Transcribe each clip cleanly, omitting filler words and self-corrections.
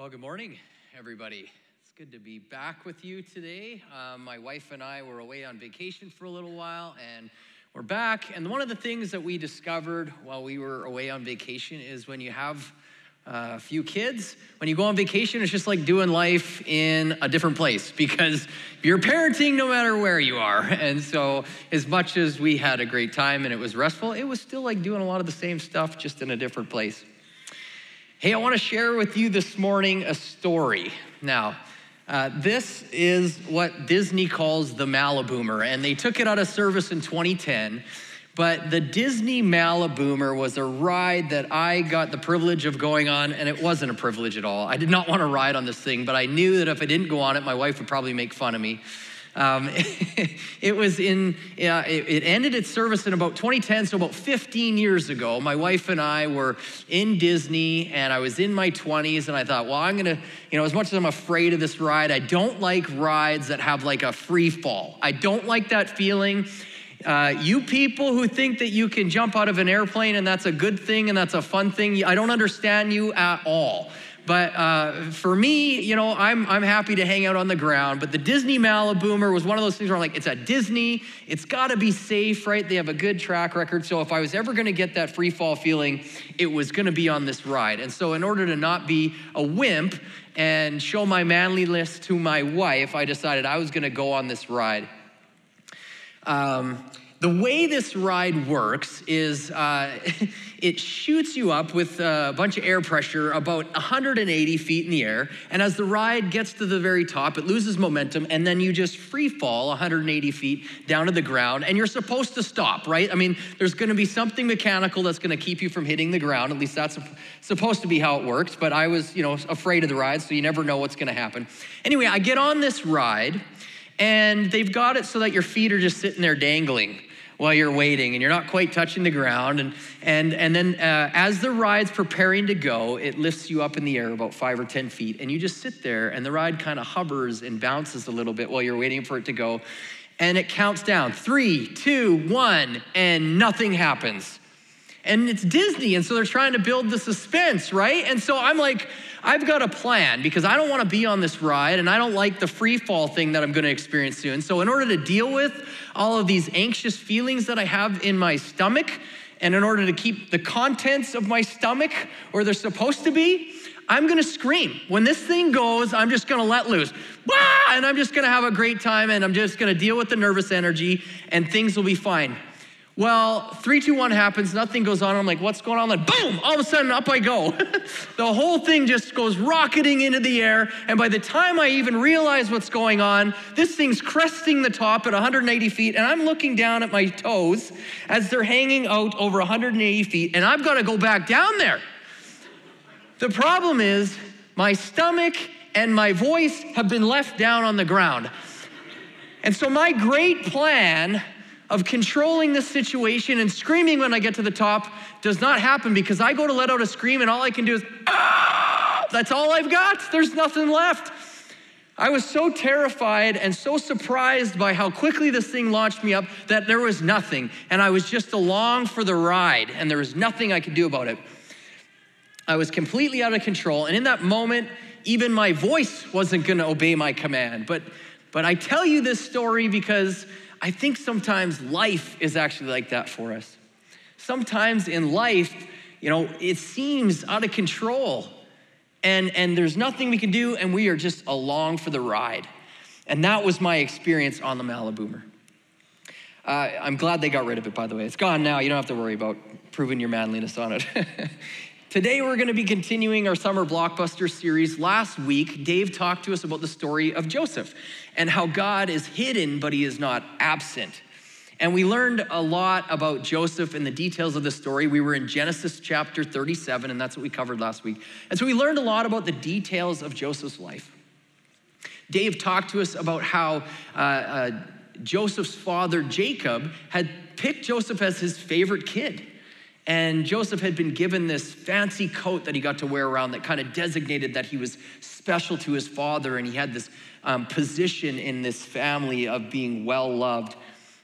Well, good morning, everybody. It's good to be back with you today. My wife and I were away on vacation for a little while, and we're back. And one of the things that we discovered while we were away on vacation is when you have a few kids, when you go on vacation, it's just like doing life in a different place because you're parenting no matter where you are. And so as much as we had a great time and it was restful, it was still like doing a lot of the same stuff, just in a different place. Hey, I want to share with you this morning a story. Now, this is what Disney calls the Maliboomer, and they took it out of service in 2010, but the Disney Maliboomer was a ride that I got the privilege of going on, and it wasn't a privilege at all. I did not want to ride on this thing, but I knew that if I didn't go on it, my wife would probably make fun of me. It ended its service in about 2010, so about 15 years ago. My wife and I were in Disney, and I was in my 20s, and I thought, well, I'm gonna, as much as I'm afraid of this ride, I don't like rides that have like a free fall. I don't like that feeling. You people who think that you can jump out of an airplane and that's a good thing and that's a fun thing, I don't understand you at all. But for me, I'm happy to hang out on the ground. But the Disney Maliboomer was one of those things where I'm like, it's at Disney. It's got to be safe, right? They have a good track record. So if I was ever going to get that free fall feeling, it was going to be on this ride. And so in order to not be a wimp and show my manliness to my wife, I decided I was going to go on this ride. The way this ride works is it shoots you up with a bunch of air pressure about 180 feet in the air, and as the ride gets to the very top, it loses momentum, and then you just free fall 180 feet down to the ground, and you're supposed to stop, right? I mean, there's going to be something mechanical that's going to keep you from hitting the ground. At least that's supposed to be how it works, but I was, afraid of the ride, so you never know what's going to happen. Anyway, I get on this ride, and they've got it so that your feet are just sitting there dangling while you're waiting, and you're not quite touching the ground. And then as the ride's preparing to go, it lifts you up in the air about 5 or 10 feet, and you just sit there, and the ride kind of hovers and bounces a little bit while you're waiting for it to go. And it counts down, 3, 2, 1, and nothing happens. And it's Disney, and so they're trying to build the suspense, right? And so I'm like, I've got a plan because I don't want to be on this ride, and I don't like the free fall thing that I'm going to experience soon. So in order to deal with all of these anxious feelings that I have in my stomach, and in order to keep the contents of my stomach where they're supposed to be, I'm going to scream. When this thing goes, I'm just going to let loose. Wah! And I'm just going to have a great time, and I'm just going to deal with the nervous energy, and things will be fine. Well, 3, 2, 1 happens, nothing goes on. I'm like, what's going on? Then boom, all of a sudden, up I go. The whole thing just goes rocketing into the air. And by the time I even realize what's going on, this thing's cresting the top at 180 feet. And I'm looking down at my toes as they're hanging out over 180 feet. And I've got to go back down there. The problem is my stomach and my voice have been left down on the ground. And so my great plan of controlling the situation and screaming when I get to the top does not happen because I go to let out a scream and all I can do is, ah! That's all I've got. There's nothing left. I was so terrified and so surprised by how quickly this thing launched me up that there was nothing. And I was just along for the ride, and there was nothing I could do about it. I was completely out of control. And in that moment, even my voice wasn't going to obey my command. But I tell you this story because I think sometimes life is actually like that for us. Sometimes in life, it seems out of control, and there's nothing we can do, and we are just along for the ride. And that was my experience on the Maliboomer. I'm glad they got rid of it, by the way. It's gone now. You don't have to worry about proving your manliness on it. Today, we're going to be continuing our summer blockbuster series. Last week, Dave talked to us about the story of Joseph and how God is hidden, but he is not absent. And we learned a lot about Joseph and the details of the story. We were in Genesis chapter 37, and that's what we covered last week. And so we learned a lot about the details of Joseph's life. Dave talked to us about how Joseph's father, Jacob, had picked Joseph as his favorite kid. And Joseph had been given this fancy coat that he got to wear around that kind of designated that he was special to his father, and he had this position in this family of being well-loved.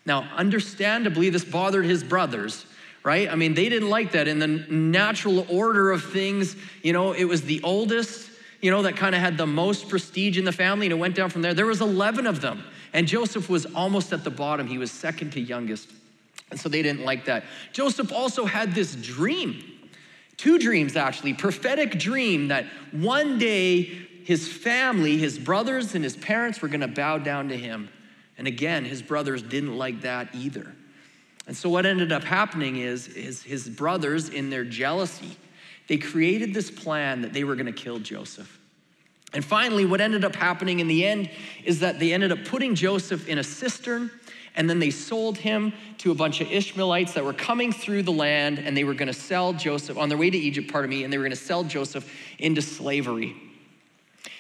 Now, understandably, this bothered his brothers, right? I mean, they didn't like that. In the natural order of things, it was the oldest, you know, that kind of had the most prestige in the family, and it went down from there. There was 11 of them, and Joseph was almost at the bottom. He was second to youngest, and so they didn't like that. Joseph also had this dream, two dreams actually, prophetic dream that one day his family, his brothers and his parents were gonna bow down to him. And again, his brothers didn't like that either. And so what ended up happening is his brothers, in their jealousy, they created this plan that they were gonna kill Joseph. And finally, what ended up happening in the end is that they ended up putting Joseph in a cistern, and then they sold him to a bunch of Ishmaelites that were coming through the land, and they were gonna sell Joseph, on their way to Egypt, pardon me, and they were gonna sell Joseph into slavery.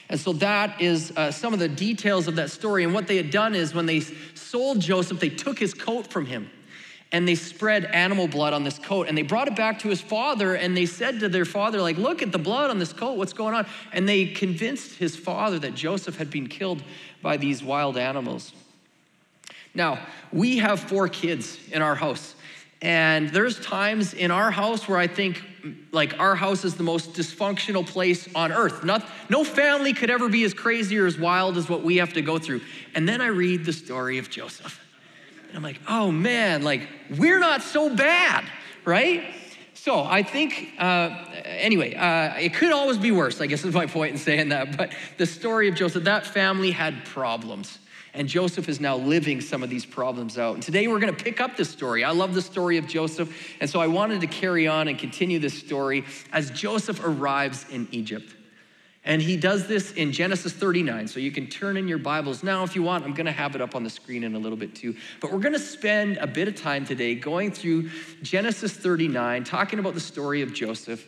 And so that is some of the details of that story. And what they had done is when they sold Joseph, they took his coat from him and they spread animal blood on this coat, and they brought it back to his father, and they said to their father, like, look at the blood on this coat, what's going on? And they convinced his father that Joseph had been killed by these wild animals. Now, we have 4 kids in our house, and there's times in our house where I think, like, our house is the most dysfunctional place on earth. No family could ever be as crazy or as wild as what we have to go through. And then I read the story of Joseph, and I'm like, oh man, like, we're not so bad, right? So I think, it could always be worse, I guess is my point in saying that. But the story of Joseph, that family had problems. And Joseph is now living some of these problems out. And today we're gonna pick up this story. I love the story of Joseph. And so I wanted to carry on and continue this story as Joseph arrives in Egypt. And he does this in Genesis 39. So you can turn in your Bibles now if you want. I'm gonna have it up on the screen in a little bit too. But we're gonna spend a bit of time today going through Genesis 39, talking about the story of Joseph.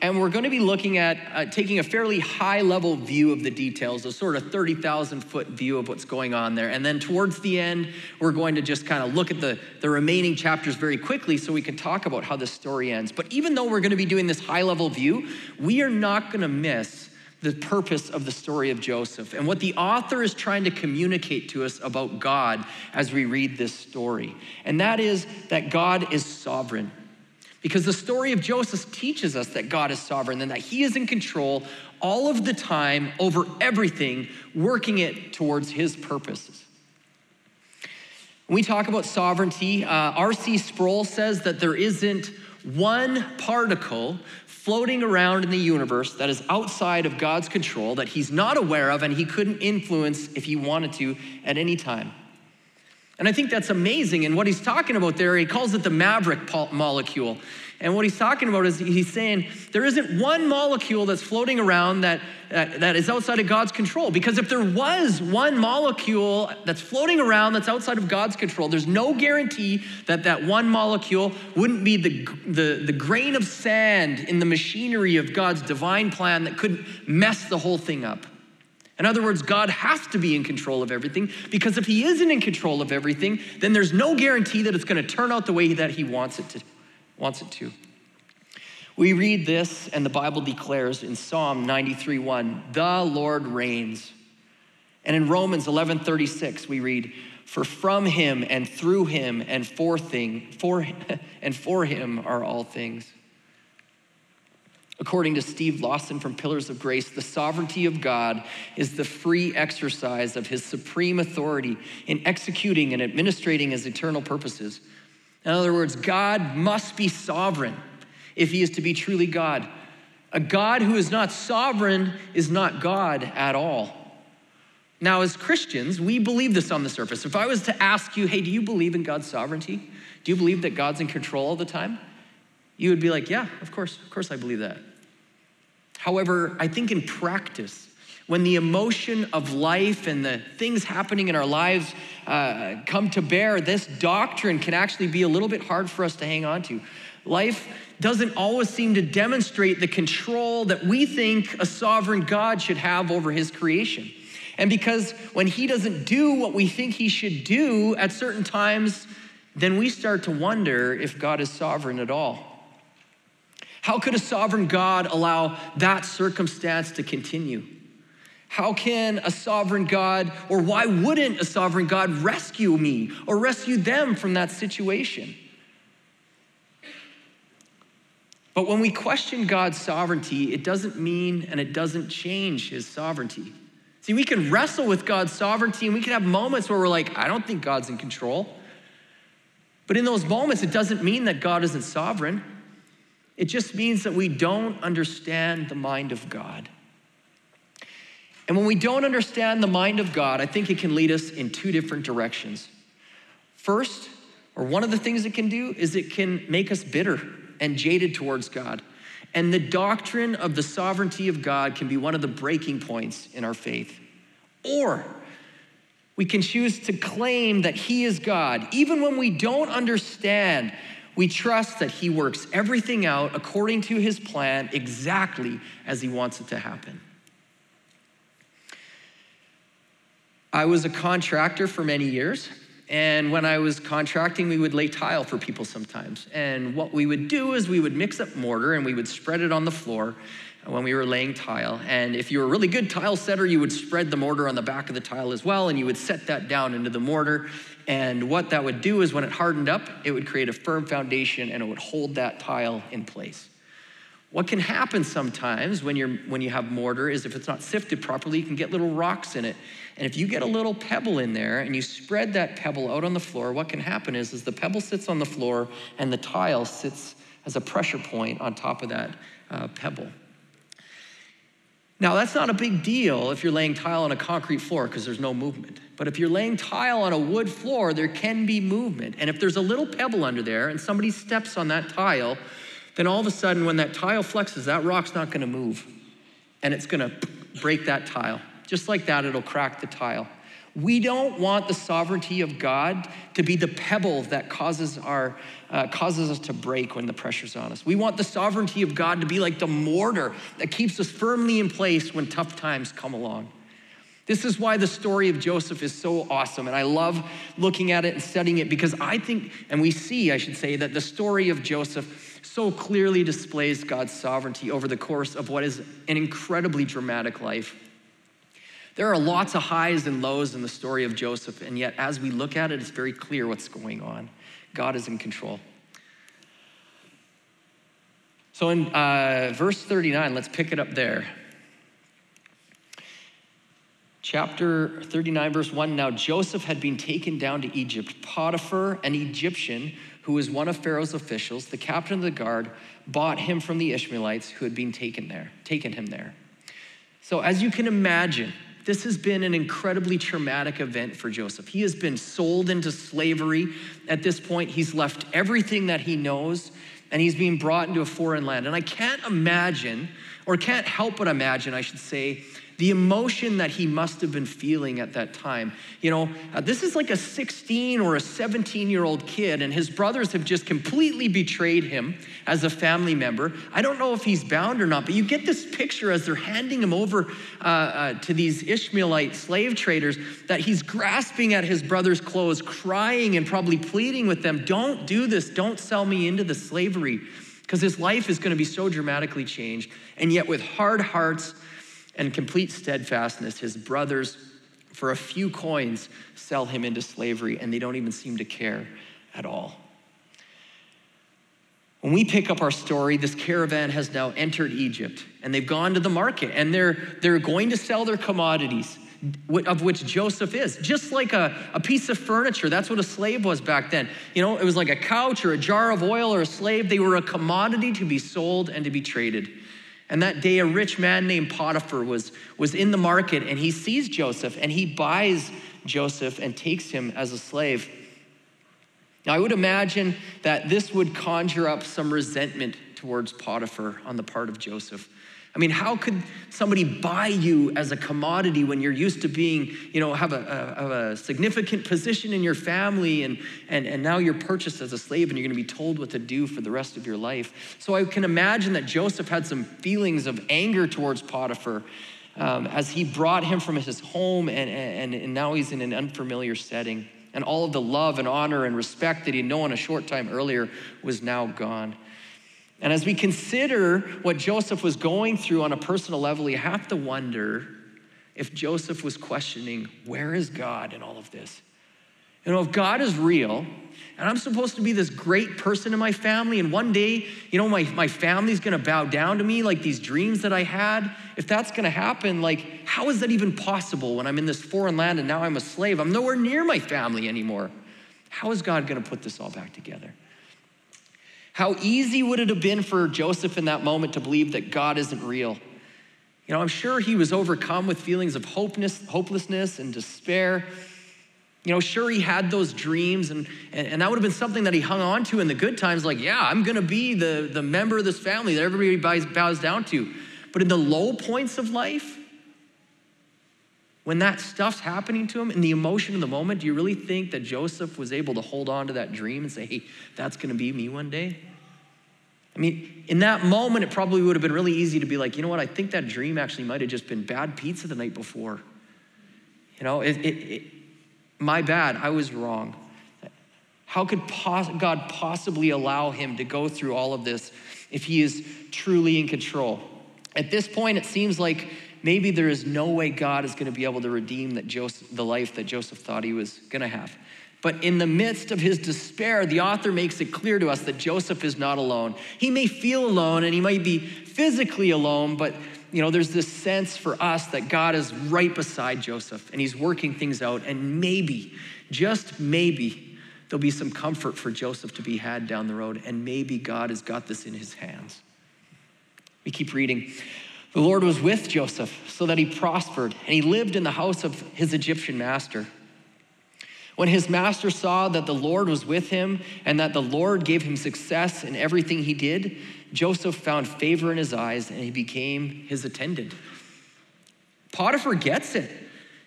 And we're gonna be looking at taking a fairly high level view of the details, a sort of 30,000 foot view of what's going on there. And then towards the end, we're going to just kind of look at the remaining chapters very quickly so we can talk about how the story ends. But even though we're gonna be doing this high level view, we are not gonna miss the purpose of the story of Joseph and what the author is trying to communicate to us about God as we read this story. And that is that God is sovereign. Because the story of Joseph teaches us that God is sovereign and that he is in control all of the time over everything, working it towards his purposes. When we talk about sovereignty, R.C. Sproul says that there isn't one particle floating around in the universe that is outside of God's control, that he's not aware of and he couldn't influence if he wanted to at any time. And I think that's amazing. And what he's talking about there, he calls it the maverick molecule. And what he's talking about is he's saying there isn't one molecule that's floating around that is outside of God's control. Because if there was one molecule that's floating around that's outside of God's control, there's no guarantee that one molecule wouldn't be the grain of sand in the machinery of God's divine plan that could mess the whole thing up. In other words, God has to be in control of everything, because if he isn't in control of everything, then there's no guarantee that it's gonna turn out the way that he wants it to. We read this, and the Bible declares in Psalm 93:1, the Lord reigns. And in Romans 11:36, we read, for from him and through him and for him are all things. According to Steve Lawson from Pillars of Grace, the sovereignty of God is the free exercise of his supreme authority in executing and administrating his eternal purposes. In other words, God must be sovereign if he is to be truly God. A God who is not sovereign is not God at all. Now, as Christians, we believe this on the surface. If I was to ask you, hey, do you believe in God's sovereignty? Do you believe that God's in control all the time? You would be like, yeah, of course I believe that. However, I think in practice, when the emotion of life and the things happening in our lives come to bear, this doctrine can actually be a little bit hard for us to hang on to. Life doesn't always seem to demonstrate the control that we think a sovereign God should have over his creation. And because when he doesn't do what we think he should do at certain times, then we start to wonder if God is sovereign at all. How could a sovereign God allow that circumstance to continue? How can a sovereign God, or why wouldn't a sovereign God rescue me or rescue them from that situation? But when we question God's sovereignty, it doesn't mean and it doesn't change his sovereignty. See, we can wrestle with God's sovereignty and we can have moments where we're like, I don't think God's in control. But in those moments, it doesn't mean that God isn't sovereign. It just means that we don't understand the mind of God. And when we don't understand the mind of God, I think it can lead us in two different directions. First, or one of the things it can do is it can make us bitter and jaded towards God. And the doctrine of the sovereignty of God can be one of the breaking points in our faith. Or we can choose to claim that he is God. Even when we don't understand, we trust that he works everything out according to his plan, exactly as he wants it to happen. I was a contractor for many years. And when I was contracting, we would lay tile for people sometimes. And what we would do is we would mix up mortar and we would spread it on the floor when we were laying tile. And if you were a really good tile setter, you would spread the mortar on the back of the tile as well, and you would set that down into the mortar. And what that would do is when it hardened up, it would create a firm foundation and it would hold that tile in place. What can happen sometimes when you have mortar is if it's not sifted properly, you can get little rocks in it. And if you get a little pebble in there and you spread that pebble out on the floor, what can happen is the pebble sits on the floor and the tile sits as a pressure point on top of that pebble. Now, that's not a big deal if you're laying tile on a concrete floor because there's no movement. But if you're laying tile on a wood floor, there can be movement. And if there's a little pebble under there and somebody steps on that tile, then all of a sudden when that tile flexes, that rock's not gonna move and it's gonna break that tile. Just like that, it'll crack the tile. We don't want the sovereignty of God to be the pebble that causes us to break when the pressure's on us. We want the sovereignty of God to be like the mortar that keeps us firmly in place when tough times come along. This is why the story of Joseph is so awesome, and I love looking at it and studying it because I think, and we see, I should say, that the story of Joseph so clearly displays God's sovereignty over the course of what is an incredibly dramatic life. There are lots of highs and lows in the story of Joseph, and yet as we look at it, it's very clear what's going on. God is in control. So in verse 39, let's pick it up there. Chapter 39, verse 1, now Joseph had been taken down to Egypt. Potiphar, an Egyptian who was one of Pharaoh's officials, the captain of the guard, bought him from the Ishmaelites who had been taken him there. So as you can imagine, this has been an incredibly traumatic event for Joseph. He has been sold into slavery. At this point, he's left everything that he knows, and he's being brought into a foreign land. And I can't imagine, or can't help but imagine, I should say, the emotion that he must have been feeling at that time. You know, this is like a 16 or a 17-year-old kid, and his brothers have just completely betrayed him as a family member. I don't know if he's bound or not, but you get this picture as they're handing him over to these Ishmaelite slave traders that he's grasping at his brother's clothes, crying and probably pleading with them, don't do this, don't sell me into the slavery, because his life is gonna be so dramatically changed. And yet with hard hearts, and complete steadfastness, his brothers, for a few coins, sell him into slavery, and they don't even seem to care at all. When we pick up our story, this caravan has now entered Egypt, and they've gone to the market, and they're going to sell their commodities, of which Joseph is. Just like a piece of furniture, that's what a slave was back then. You know, it was like a couch or a jar of oil or a slave. They were a commodity to be sold and to be traded. And that day, a rich man named Potiphar was in the market, and he sees Joseph, and he buys Joseph and takes him as a slave. Now, I would imagine that this would conjure up some resentment towards Potiphar on the part of Joseph. I mean, how could somebody buy you as a commodity when you're used to being, you know, have a significant position in your family and now you're purchased as a slave and you're gonna be told what to do for the rest of your life. So I can imagine that Joseph had some feelings of anger towards Potiphar as he brought him from his home and now he's in an unfamiliar setting. And all of the love and honor and respect that he'd known a short time earlier was now gone. And as we consider what Joseph was going through on a personal level, you have to wonder if Joseph was questioning, where is God in all of this? You know, if God is real, and I'm supposed to be this great person in my family, and one day, you know, my family's gonna bow down to me, like these dreams that I had, if that's gonna happen, like, how is that even possible when I'm in this foreign land and now I'm a slave? I'm nowhere near my family anymore. How is God gonna put this all back together? How easy would it have been for Joseph in that moment to believe that God isn't real? You know, I'm sure he was overcome with feelings of hopelessness and despair. You know, sure he had those dreams, and that would have been something that he hung on to in the good times, like, yeah, I'm gonna be the member of this family that everybody bows down to. But in the low points of life, when that stuff's happening to him, in the emotion of the moment, do you really think that Joseph was able to hold on to that dream and say, hey, that's gonna be me one day? I mean, in that moment, it probably would have been really easy to be like, you know what, I think that dream actually might've just been bad pizza the night before. You know, my bad, I was wrong. How could God possibly allow him to go through all of this if he is truly in control? At this point, it seems like maybe there is no way God is gonna be able to redeem the life that Joseph thought he was gonna have. But in the midst of his despair, the author makes it clear to us that Joseph is not alone. He may feel alone and he might be physically alone, but you know, there's this sense for us that God is right beside Joseph and he's working things out, and maybe, just maybe, there'll be some comfort for Joseph to be had down the road, and maybe God has got this in his hands. We keep reading. The Lord was with Joseph so that he prospered, and he lived in the house of his Egyptian master. When his master saw that the Lord was with him and that the Lord gave him success in everything he did, Joseph found favor in his eyes and he became his attendant. Potiphar gets it.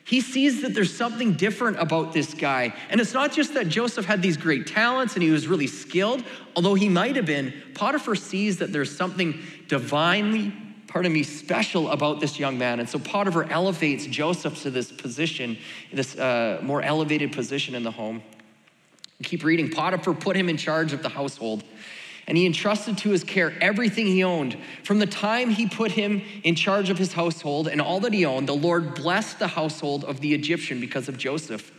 He sees that there's something different about this guy. And it's not just that Joseph had these great talents and he was really skilled, although he might have been. Potiphar sees that there's something divinely, special about this young man. And so Potiphar elevates Joseph to this position, this more elevated position in the home. Keep reading. Potiphar put him in charge of the household, and he entrusted to his care everything he owned. From the time he put him in charge of his household and all that he owned, the Lord blessed the household of the Egyptian because of Joseph.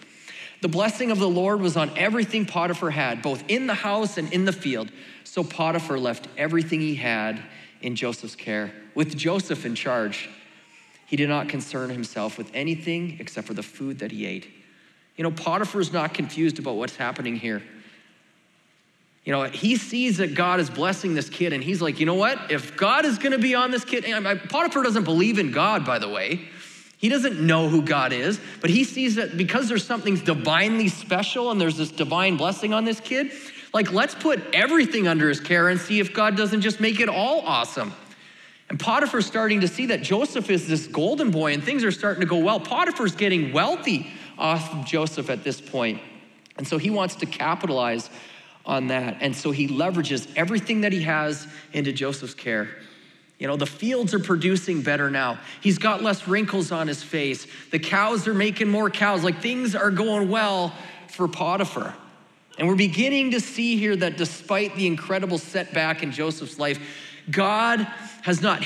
The blessing of the Lord was on everything Potiphar had, both in the house and in the field. So Potiphar left everything he had in Joseph's care. With Joseph in charge, he did not concern himself with anything except for the food that he ate. You know, Potiphar's not confused about what's happening here. You know, he sees that God is blessing this kid, and he's like, you know what? If God is gonna be on this kid, Potiphar doesn't believe in God, by the way. He doesn't know who God is, but he sees that because there's something divinely special and there's this divine blessing on this kid, like, let's put everything under his care and see if God doesn't just make it all awesome. And Potiphar's starting to see that Joseph is this golden boy and things are starting to go well. Potiphar's getting wealthy off of Joseph at this point. And so he wants to capitalize on that. And so he leverages everything that he has into Joseph's care. You know, the fields are producing better now. He's got less wrinkles on his face. The cows are making more cows. Like, things are going well for Potiphar. And we're beginning to see here that despite the incredible setback in Joseph's life, God's plan has not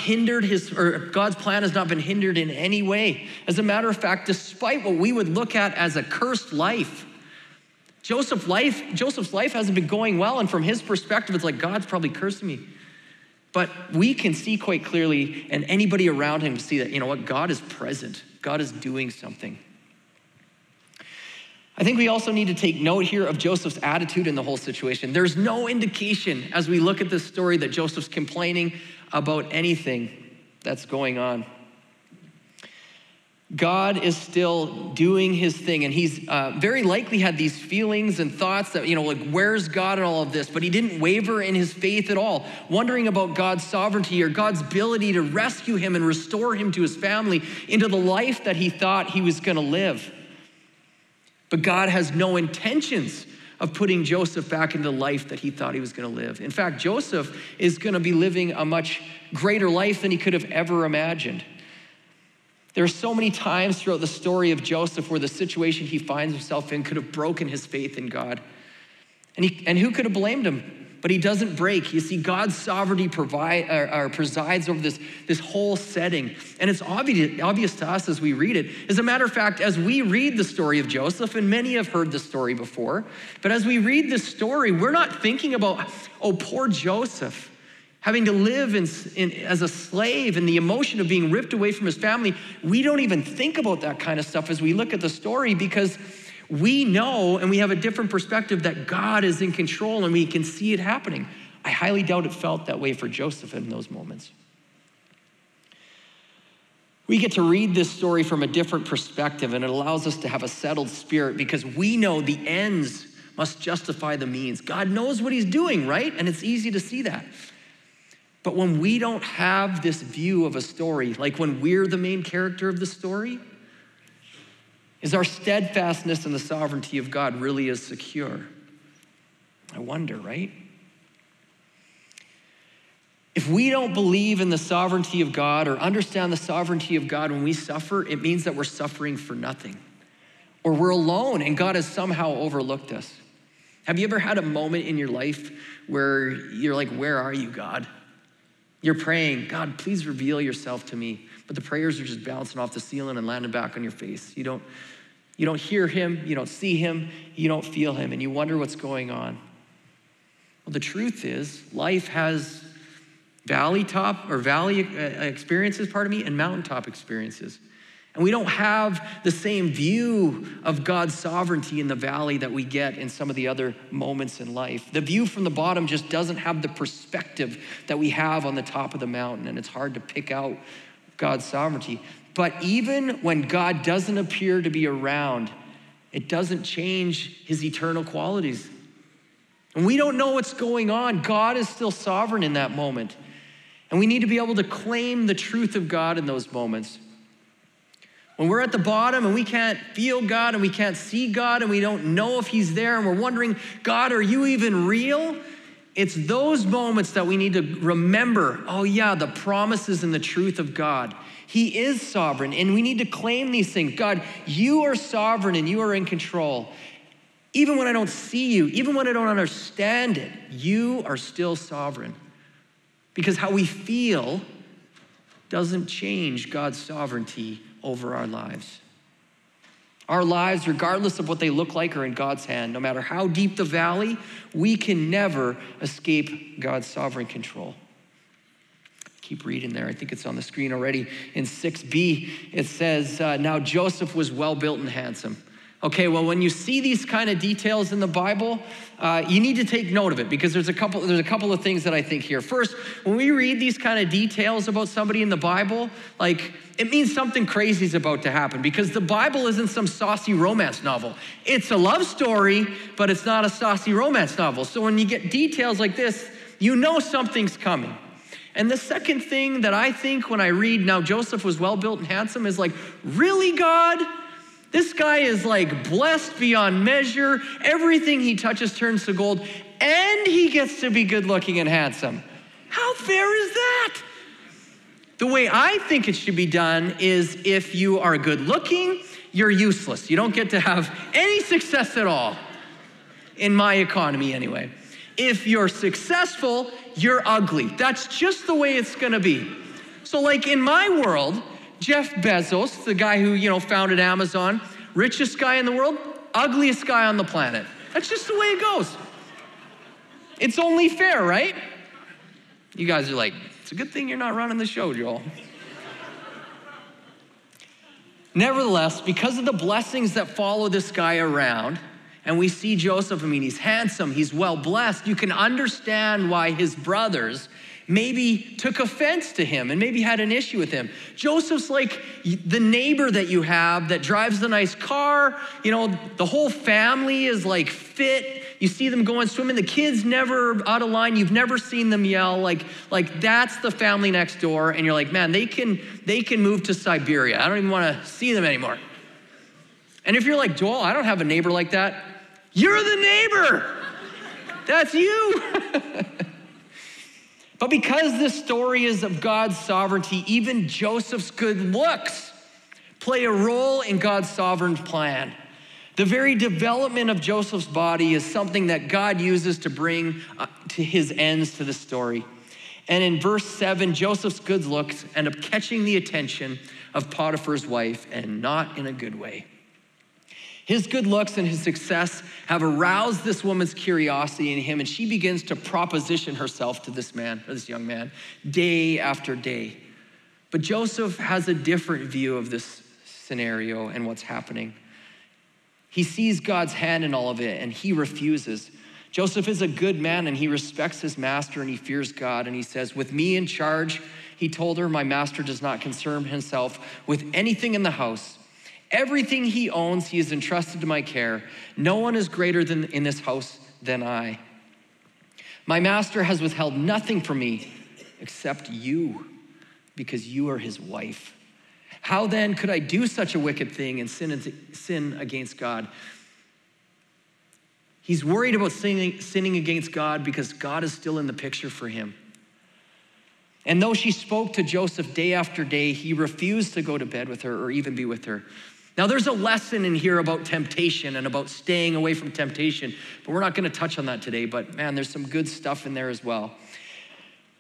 been hindered in any way. As a matter of fact, despite what we would look at as a cursed life, Joseph's life hasn't been going well, and from his perspective, it's like, God's probably cursing me. But we can see quite clearly, and anybody around him see that, you know what, God is present. God is doing something. I think we also need to take note here of Joseph's attitude in the whole situation. There's no indication as we look at this story that Joseph's complaining about anything that's going on. God is still doing his thing, and he's very likely had these feelings and thoughts that, you know, like, where's God in all of this? But he didn't waver in his faith at all, wondering about God's sovereignty or God's ability to rescue him and restore him to his family into the life that he thought he was gonna live. But God has no intentions of putting Joseph back into the life that he thought he was gonna live. In fact, Joseph is gonna be living a much greater life than he could have ever imagined. There are so many times throughout the story of Joseph where the situation he finds himself in could have broken his faith in God. And who could have blamed him? but he doesn't break. You see, God's sovereignty presides over this whole setting. And it's obvious to us as we read it. As a matter of fact, as we read the story of Joseph, and many have heard the story before, but as we read this story, we're not thinking about, oh, poor Joseph, having to live as a slave and the emotion of being ripped away from his family. We don't even think about that kind of stuff as we look at the story, because we know and we have a different perspective that God is in control and we can see it happening. I highly doubt it felt that way for Joseph in those moments. We get to read this story from a different perspective, and it allows us to have a settled spirit because we know the ends must justify the means. God knows what he's doing, right? And it's easy to see that. But when we don't have this view of a story, like when we're the main character of the story, is our steadfastness in the sovereignty of God really as secure? I wonder, right? If we don't believe in the sovereignty of God or understand the sovereignty of God when we suffer, it means that we're suffering for nothing, or we're alone and God has somehow overlooked us. Have you ever had a moment in your life where you're like, where are you, God? You're praying, God, please reveal yourself to me. But the prayers are just bouncing off the ceiling and landing back on your face. You don't hear him, you don't see him, you don't feel him, and you wonder what's going on. Well, the truth is, life has valley experiences, and mountaintop experiences. And we don't have the same view of God's sovereignty in the valley that we get in some of the other moments in life. The view from the bottom just doesn't have the perspective that we have on the top of the mountain, and it's hard to pick out God's sovereignty. But even when God doesn't appear to be around, it doesn't change his eternal qualities. And we don't know what's going on. God is still sovereign in that moment. And we need to be able to claim the truth of God in those moments. When we're at the bottom and we can't feel God and we can't see God and we don't know if he's there and we're wondering, God, are you even real? It's those moments that we need to remember, oh yeah, the promises and the truth of God. He is sovereign, and we need to claim these things. God, you are sovereign and you are in control. Even when I don't see you, even when I don't understand it, you are still sovereign. Because how we feel doesn't change God's sovereignty over our lives. Our lives, regardless of what they look like, are in God's hand. No matter how deep the valley, we can never escape God's sovereign control. Keep reading there. I think it's on the screen already. In 6b, it says, now Joseph was well-built and handsome. Okay, well, when you see these kind of details in the Bible, you need to take note of it, because there's a couple of things that I think here. First, when we read these kind of details about somebody in the Bible, like, it means something crazy is about to happen, because the Bible isn't some saucy romance novel. It's a love story, but it's not a saucy romance novel. So when you get details like this, you know something's coming. And the second thing that I think when I read, now Joseph was well-built and handsome, is like, really, God? This guy is like blessed beyond measure. Everything he touches turns to gold, and he gets to be good looking and handsome. How fair is that? The way I think it should be done is, if you are good looking, you're useless. You don't get to have any success at all, in my economy anyway. If you're successful, you're ugly. That's just the way it's gonna be. So like in my world, Jeff Bezos, the guy who, founded Amazon, richest guy in the world, ugliest guy on the planet. That's just the way it goes. It's only fair, right? You guys are like, it's a good thing you're not running the show, Joel. Nevertheless, because of the blessings that follow this guy around, and we see Joseph, he's handsome, he's well-blessed, you can understand why his brothers maybe took offense to him and maybe had an issue with him. Joseph's like the neighbor that you have that drives the nice car. The whole family is like fit. You see them going swimming. The kids never out of line. You've never seen them yell. Like that's the family next door. And you're like, man, they can move to Siberia. I don't even want to see them anymore. And if you're like, Joel, I don't have a neighbor like that. You're the neighbor. That's you. But because this story is of God's sovereignty, even Joseph's good looks play a role in God's sovereign plan. The very development of Joseph's body is something that God uses to bring to his ends to the story. And in verse 7, Joseph's good looks end up catching the attention of Potiphar's wife, and not in a good way. His good looks and his success have aroused this woman's curiosity in him, and she begins to proposition herself to this man, or this young man, day after day. But Joseph has a different view of this scenario and what's happening. He sees God's hand in all of it, and he refuses. Joseph is a good man, and he respects his master, and he fears God, and he says, "With me in charge," he told her, "my master does not concern himself with anything in the house. Everything he owns, he is entrusted to my care. No one is greater in this house than I. My master has withheld nothing from me except you, because you are his wife. How then could I do such a wicked thing and sin against God?" He's worried about sinning against God because God is still in the picture for him. And though she spoke to Joseph day after day, he refused to go to bed with her or even be with her. Now, there's a lesson in here about temptation and about staying away from temptation, but we're not going to touch on that today. But man, there's some good stuff in there as well.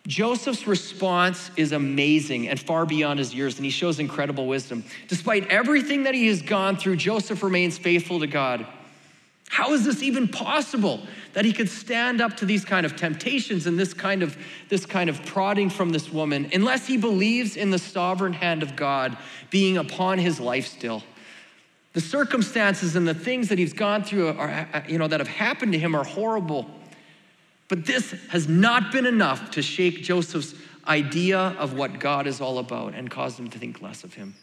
Joseph's response is amazing and far beyond his years, and he shows incredible wisdom. Despite everything that he has gone through, Joseph remains faithful to God. How is this even possible that he could stand up to these kind of temptations and this kind of prodding from this woman unless he believes in the sovereign hand of God being upon his life still? The circumstances and the things that he's gone through are, that have happened to him are horrible. But this has not been enough to shake Joseph's idea of what God is all about and cause him to think less of him.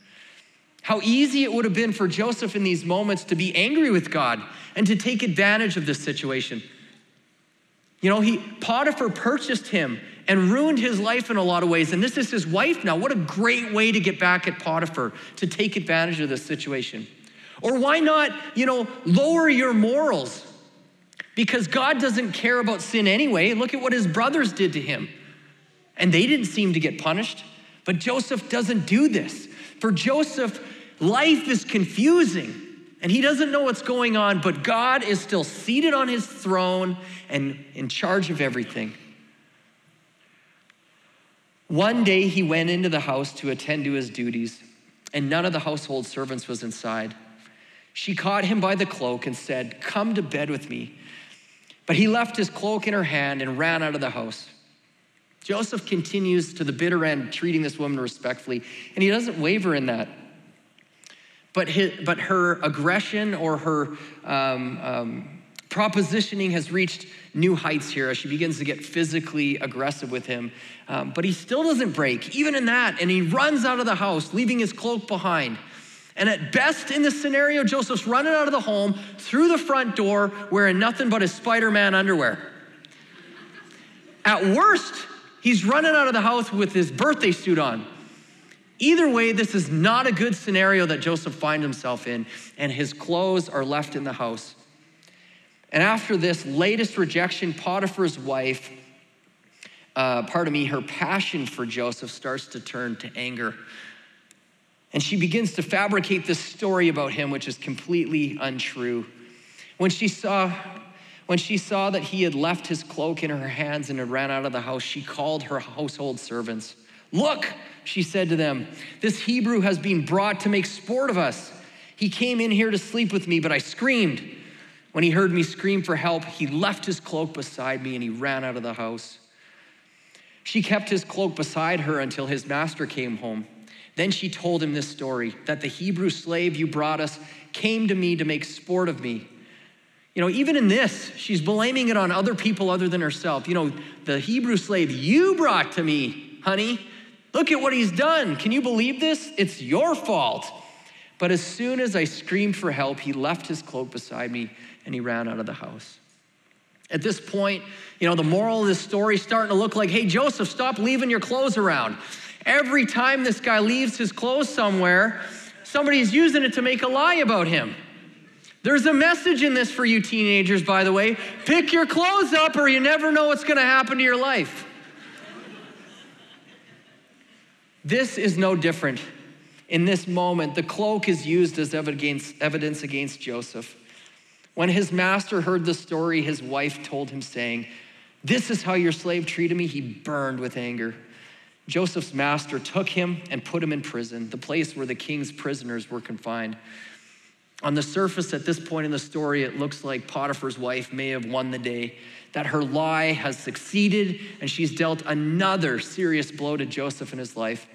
How easy it would have been for Joseph in these moments to be angry with God and to take advantage of this situation. Potiphar purchased him and ruined his life in a lot of ways, and this is his wife now. What a great way to get back at Potiphar, to take advantage of this situation. Or why not, lower your morals? Because God doesn't care about sin anyway. Look at what his brothers did to him. And they didn't seem to get punished. But Joseph doesn't do this. For Joseph, life is confusing, and he doesn't know what's going on, but God is still seated on his throne and in charge of everything. One day he went into the house to attend to his duties, and none of the household servants was inside. She caught him by the cloak and said, "Come to bed with me." But he left his cloak in her hand and ran out of the house. Joseph continues to the bitter end, treating this woman respectfully, and he doesn't waver in that. But her aggression or her propositioning has reached new heights here as she begins to get physically aggressive with him. But he still doesn't break, even in that, and he runs out of the house, leaving his cloak behind. And at best in this scenario, Joseph's running out of the home through the front door wearing nothing but his Spider-Man underwear. At worst, he's running out of the house with his birthday suit on. Either way, this is not a good scenario that Joseph finds himself in, and his clothes are left in the house. And after this latest rejection, Potiphar's wife, her passion for Joseph starts to turn to anger. And she begins to fabricate this story about him, which is completely untrue. When she saw that he had left his cloak in her hands and had ran out of the house, she called her household servants. "Look," she said to them, "this Hebrew has been brought to make sport of us. He came in here to sleep with me, but I screamed. When he heard me scream for help, he left his cloak beside me and he ran out of the house." She kept his cloak beside her until his master came home. Then she told him this story, that the Hebrew slave you brought us came to me to make sport of me. Even in this, she's blaming it on other people other than herself. The Hebrew slave you brought to me, honey. Look at what he's done. Can you believe this? It's your fault. But as soon as I screamed for help, he left his cloak beside me and he ran out of the house. At this point, the moral of this story is starting to look like, hey, Joseph, stop leaving your clothes around. Every time this guy leaves his clothes somewhere, somebody's using it to make a lie about him. There's a message in this for you teenagers, by the way. Pick your clothes up or you never know what's going to happen to your life. This is no different. In this moment, the cloak is used as evidence against Joseph. When his master heard the story, his wife told him, saying, "This is how your slave treated me." He burned with anger. Joseph's master took him and put him in prison, the place where the king's prisoners were confined. On the surface, at this point in the story, it looks like Potiphar's wife may have won the day, that her lie has succeeded, and she's dealt another serious blow to Joseph and his life.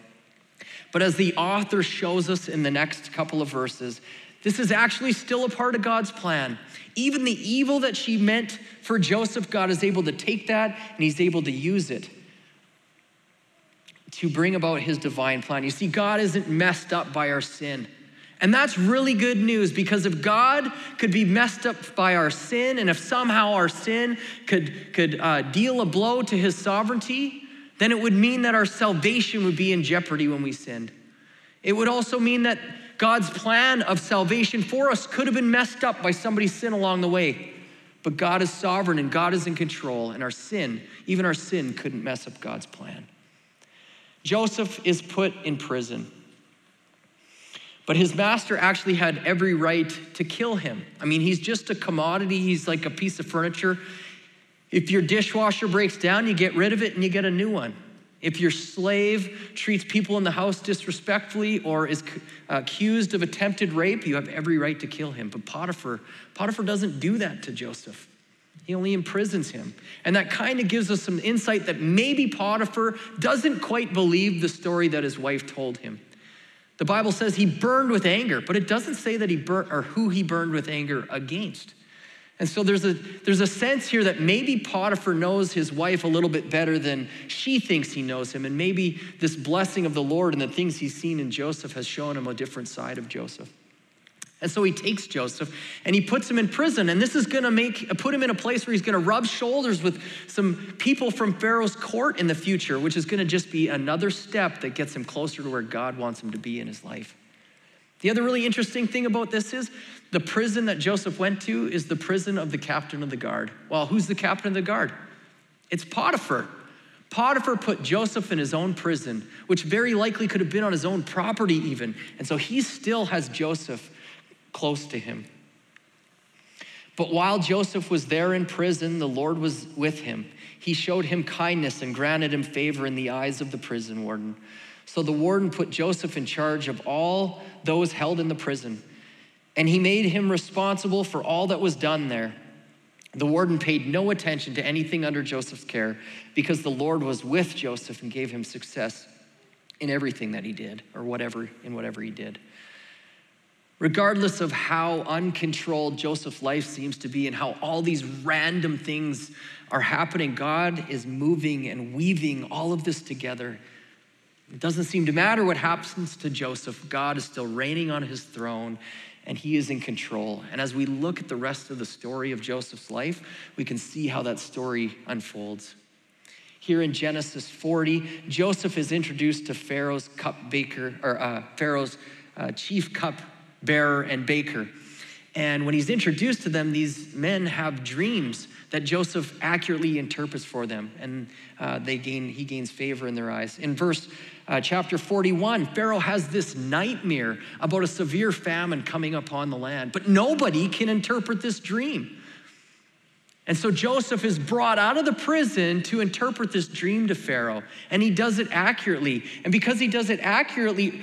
But as the author shows us in the next couple of verses, this is actually still a part of God's plan. Even the evil that she meant for Joseph, God is able to take that, and he's able to use it to bring about his divine plan. You see, God isn't messed up by our sin. And that's really good news, because if God could be messed up by our sin, and if somehow our sin could deal a blow to his sovereignty, then it would mean that our salvation would be in jeopardy when we sinned. It would also mean that God's plan of salvation for us could have been messed up by somebody's sin along the way. But God is sovereign and God is in control, and our sin, even our sin, couldn't mess up God's plan. Joseph is put in prison. But his master actually had every right to kill him. I mean, he's just a commodity. He's like a piece of furniture. If your dishwasher breaks down, you get rid of it and you get a new one. If your slave treats people in the house disrespectfully or is accused of attempted rape, you have every right to kill him. But Potiphar doesn't do that to Joseph. He only imprisons him. And that kind of gives us some insight that maybe Potiphar doesn't quite believe the story that his wife told him. The Bible says he burned with anger, but it doesn't say that he burned or who he burned with anger against. And so there's a sense here that maybe Potiphar knows his wife a little bit better than she thinks he knows him, and maybe this blessing of the Lord and the things he's seen in Joseph has shown him a different side of Joseph. And so he takes Joseph and he puts him in prison, and this is gonna put him in a place where he's gonna rub shoulders with some people from Pharaoh's court in the future, which is gonna just be another step that gets him closer to where God wants him to be in his life. The other really interesting thing about this is the prison that Joseph went to is the prison of the captain of the guard. Well, who's the captain of the guard? It's Potiphar. Potiphar put Joseph in his own prison, which very likely could have been on his own property even. And so he still has Joseph close to him. But while Joseph was there in prison, the Lord was with him. He showed him kindness and granted him favor in the eyes of the prison warden. So the warden put Joseph in charge of all those held in the prison, and he made him responsible for all that was done there. The warden paid no attention to anything under Joseph's care, because the Lord was with Joseph and gave him success in everything that he did, or whatever he did. Regardless of how uncontrolled Joseph's life seems to be and how all these random things are happening, God is moving and weaving all of this together. It doesn't seem to matter what happens to Joseph. God is still reigning on his throne, and he is in control. And as we look at the rest of the story of Joseph's life, we can see how that story unfolds. Here in Genesis 40, Joseph is introduced to Pharaoh's chief cupbearer and baker. And when he's introduced to them, these men have dreams that Joseph accurately interprets for them, and he gains favor in their eyes. In chapter 41, Pharaoh has this nightmare about a severe famine coming upon the land, but nobody can interpret this dream. And so Joseph is brought out of the prison to interpret this dream to Pharaoh, and he does it accurately. And because he does it accurately,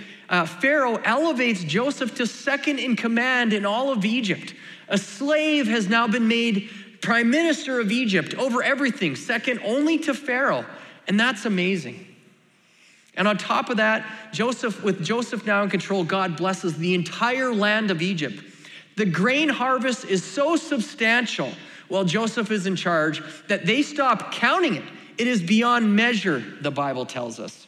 Pharaoh elevates Joseph to second in command in all of Egypt. A slave has now been made prime minister of Egypt over everything, second only to Pharaoh, and that's amazing. And on top of that, with Joseph now in control, God blesses the entire land of Egypt. The grain harvest is so substantial while Joseph is in charge that they stop counting it. It is beyond measure, the Bible tells us.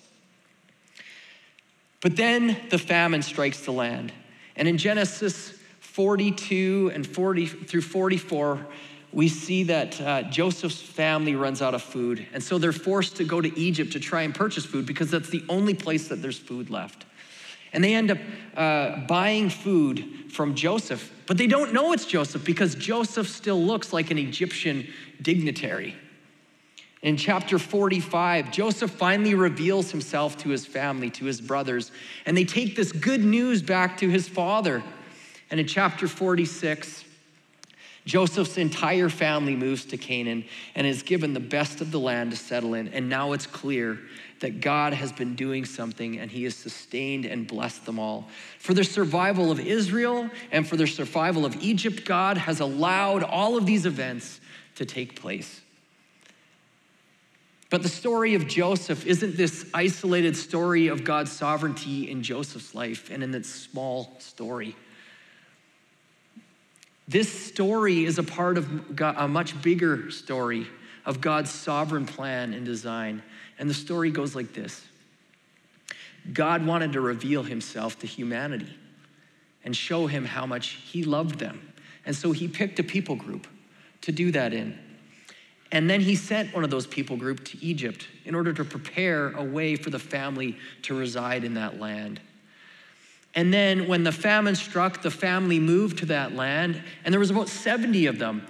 But then the famine strikes the land. And in Genesis 42 and 40 through 44, we see that Joseph's family runs out of food. And so they're forced to go to Egypt to try and purchase food, because that's the only place that there's food left. And they end up buying food from Joseph, but they don't know it's Joseph, because Joseph still looks like an Egyptian dignitary. In chapter 45, Joseph finally reveals himself to his family, to his brothers, and they take this good news back to his father. And in chapter 46, Joseph's entire family moves to Canaan and is given the best of the land to settle in. And now it's clear that God has been doing something, and he has sustained and blessed them all. For the survival of Israel and for the survival of Egypt, God has allowed all of these events to take place. But the story of Joseph isn't this isolated story of God's sovereignty in Joseph's life and in that small story. This story is a part of a much bigger story of God's sovereign plan and design. And the story goes like this. God wanted to reveal himself to humanity and show him how much he loved them. And so he picked a people group to do that in. And then he sent one of those people group to Egypt in order to prepare a way for the family to reside in that land. And then when the famine struck, the family moved to that land, and there was about 70 of them.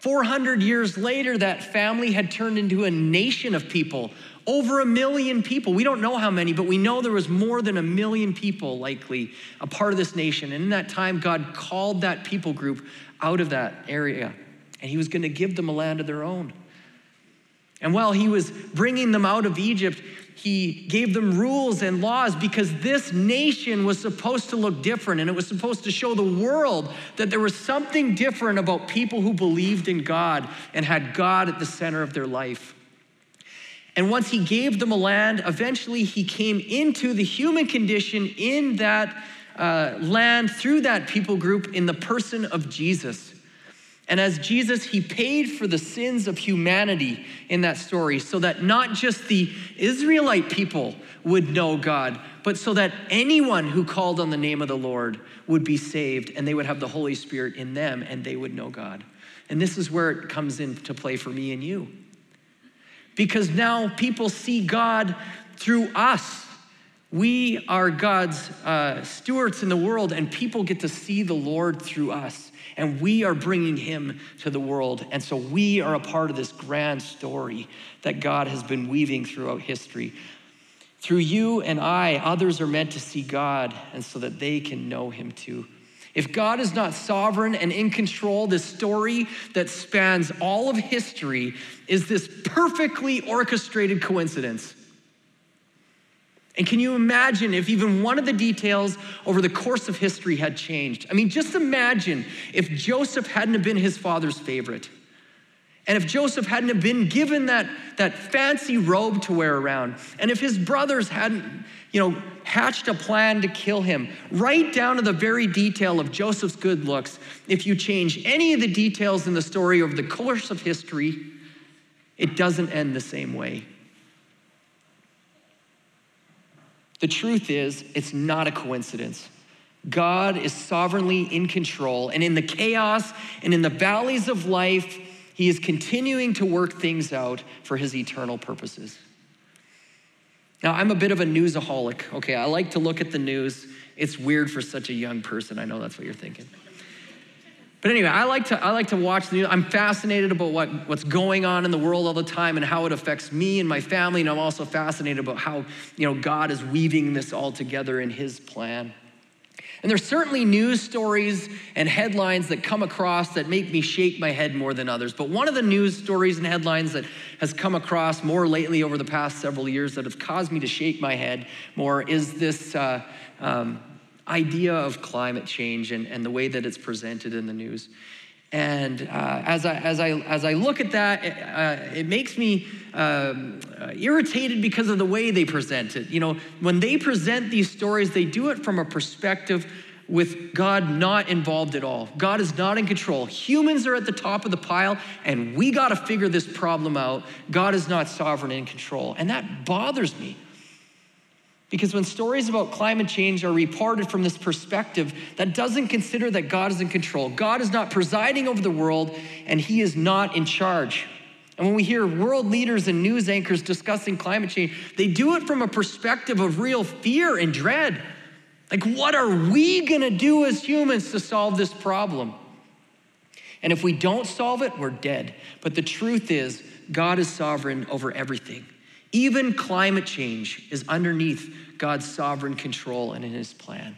400 years later, that family had turned into a nation of people, over 1 million people. We don't know how many, but we know there was more than 1 million people likely a part of this nation. And in that time, God called that people group out of that area, and he was going to give them a land of their own. And while he was bringing them out of Egypt, he gave them rules and laws, because this nation was supposed to look different, and it was supposed to show the world that there was something different about people who believed in God and had God at the center of their life. And once he gave them a land, eventually he came into the human condition in that land through that people group in the person of Jesus. And as Jesus, he paid for the sins of humanity in that story, so that not just the Israelite people would know God, but so that anyone who called on the name of the Lord would be saved, and they would have the Holy Spirit in them, and they would know God. And this is where it comes into play for me and you. Because now people see God through us. We are God's stewards in the world, and people get to see the Lord through us. And we are bringing him to the world. And so we are a part of this grand story that God has been weaving throughout history. Through you and I, others are meant to see God, and so that they can know him too. If God is not sovereign and in control, this story that spans all of history is this perfectly orchestrated coincidence. And can you imagine if even one of the details over the course of history had changed? I mean, just imagine if Joseph hadn't have been his father's favorite. And if Joseph hadn't have been given that fancy robe to wear around. And if his brothers hadn't, hatched a plan to kill him. Right down to the very detail of Joseph's good looks. If you change any of the details in the story over the course of history, it doesn't end the same way. The truth is, it's not a coincidence. God is sovereignly in control, and in the chaos and in the valleys of life, he is continuing to work things out for his eternal purposes. Now, I'm a bit of a newsaholic. Okay, I like to look at the news. It's weird for such a young person. I know that's what you're thinking. But anyway, I like to watch the news. I'm fascinated about what's going on in the world all the time and how it affects me and my family. And I'm also fascinated about how, God is weaving this all together in his plan. And there's certainly news stories and headlines that come across that make me shake my head more than others. But one of the news stories and headlines that has come across more lately over the past several years that have caused me to shake my head more is this idea of climate change and the way that it's presented in the news. And as I look at that, it makes me irritated because of the way they present it. When they present these stories, they do it from a perspective with God not involved at all. God is not in control. Humans are at the top of the pile, and we got to figure this problem out. God is not sovereign and in control. And that bothers me. Because when stories about climate change are reported from this perspective, that doesn't consider that God is in control. God is not presiding over the world, and he is not in charge. And when we hear world leaders and news anchors discussing climate change, they do it from a perspective of real fear and dread. Like, what are we gonna do as humans to solve this problem? And if we don't solve it, we're dead. But the truth is, God is sovereign over everything. Even climate change is underneath God's sovereign control and in his plan.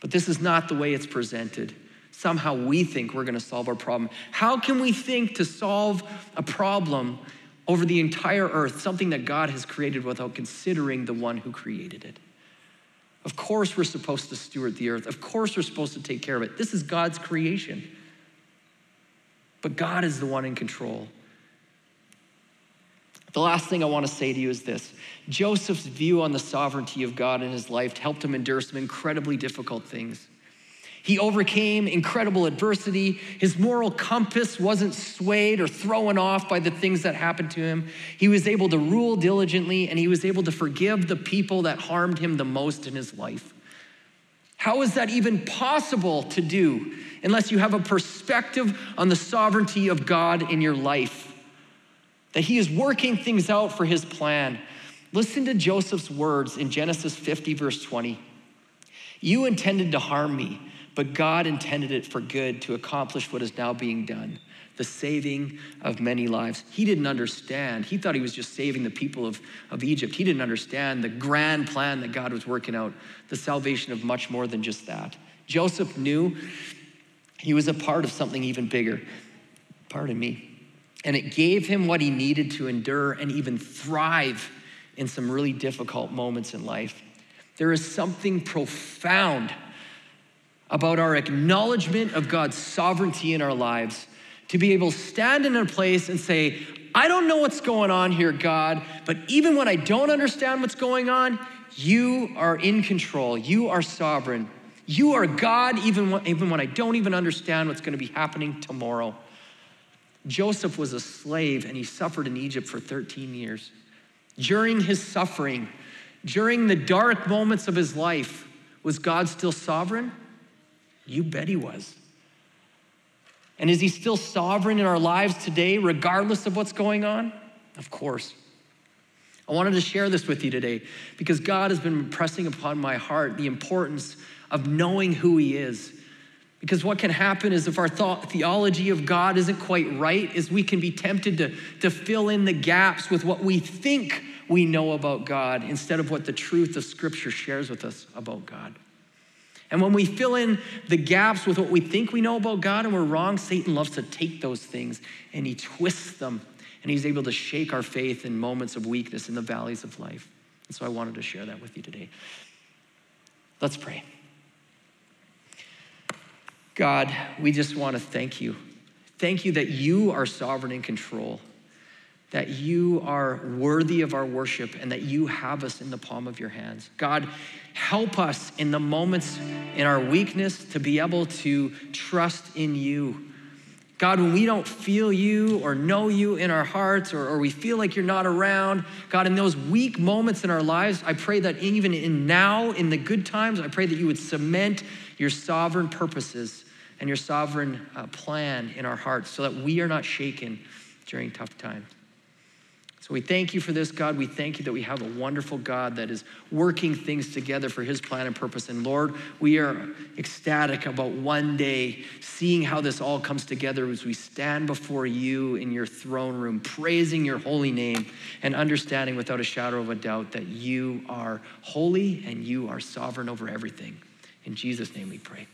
But this is not the way it's presented. somehow we think we're gonna solve our problem. How can we think to solve a problem over the entire earth, something that God has created, without considering the one who created it? Of course we're supposed to steward the earth. Of course we're supposed to take care of it. This is God's creation. But God is the one in control. The last thing I want to say to you is this. Joseph's view on the sovereignty of God in his life helped him endure some incredibly difficult things. He overcame incredible adversity. His moral compass wasn't swayed or thrown off by the things that happened to him. He was able to rule diligently, and he was able to forgive the people that harmed him the most in his life. How is that even possible to do unless you have a perspective on the sovereignty of God in your life? That he is working things out for his plan. Listen to Joseph's words in Genesis 50, verse 20. "You intended to harm me, but God intended it for good, to accomplish what is now being done, the saving of many lives." He didn't understand. He thought he was just saving the people of Egypt. He didn't understand the grand plan that God was working out, the salvation of much more than just that. Joseph knew he was a part of something even bigger. Pardon me. And it gave him what he needed to endure and even thrive in some really difficult moments in life. There is something profound about our acknowledgement of God's sovereignty in our lives, to be able to stand in a place and say, I don't know what's going on here, God, but even when I don't understand what's going on, you are in control. You are sovereign. You are God, even when I don't even understand what's going to be happening tomorrow. Joseph was a slave, and he suffered in Egypt for 13 years. During his suffering, during the dark moments of his life, was God still sovereign? You bet he was. And is he still sovereign in our lives today, regardless of what's going on? Of course. I wanted to share this with you today because God has been impressing upon my heart the importance of knowing who he is. Because what can happen is, if our theology of God isn't quite right, is we can be tempted to fill in the gaps with what we think we know about God instead of what the truth of Scripture shares with us about God. And when we fill in the gaps with what we think we know about God and we're wrong, Satan loves to take those things and he twists them, and he's able to shake our faith in moments of weakness in the valleys of life. And so I wanted to share that with you today. Let's pray. God, we just want to thank you. Thank you that you are sovereign and in control, that you are worthy of our worship, and that you have us in the palm of your hands. God, help us in the moments in our weakness to be able to trust in you. God, when we don't feel you or know you in our hearts, or we feel like you're not around, God, in those weak moments in our lives, I pray that even in now, in the good times, I pray that you would cement your sovereign purposes and your sovereign plan in our hearts, so that we are not shaken during tough times. So we thank you for this, God. We thank you that we have a wonderful God that is working things together for his plan and purpose. And Lord, we are ecstatic about one day seeing how this all comes together as we stand before you in your throne room, praising your holy name and understanding without a shadow of a doubt that you are holy and you are sovereign over everything. In Jesus' name we pray.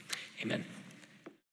Amen.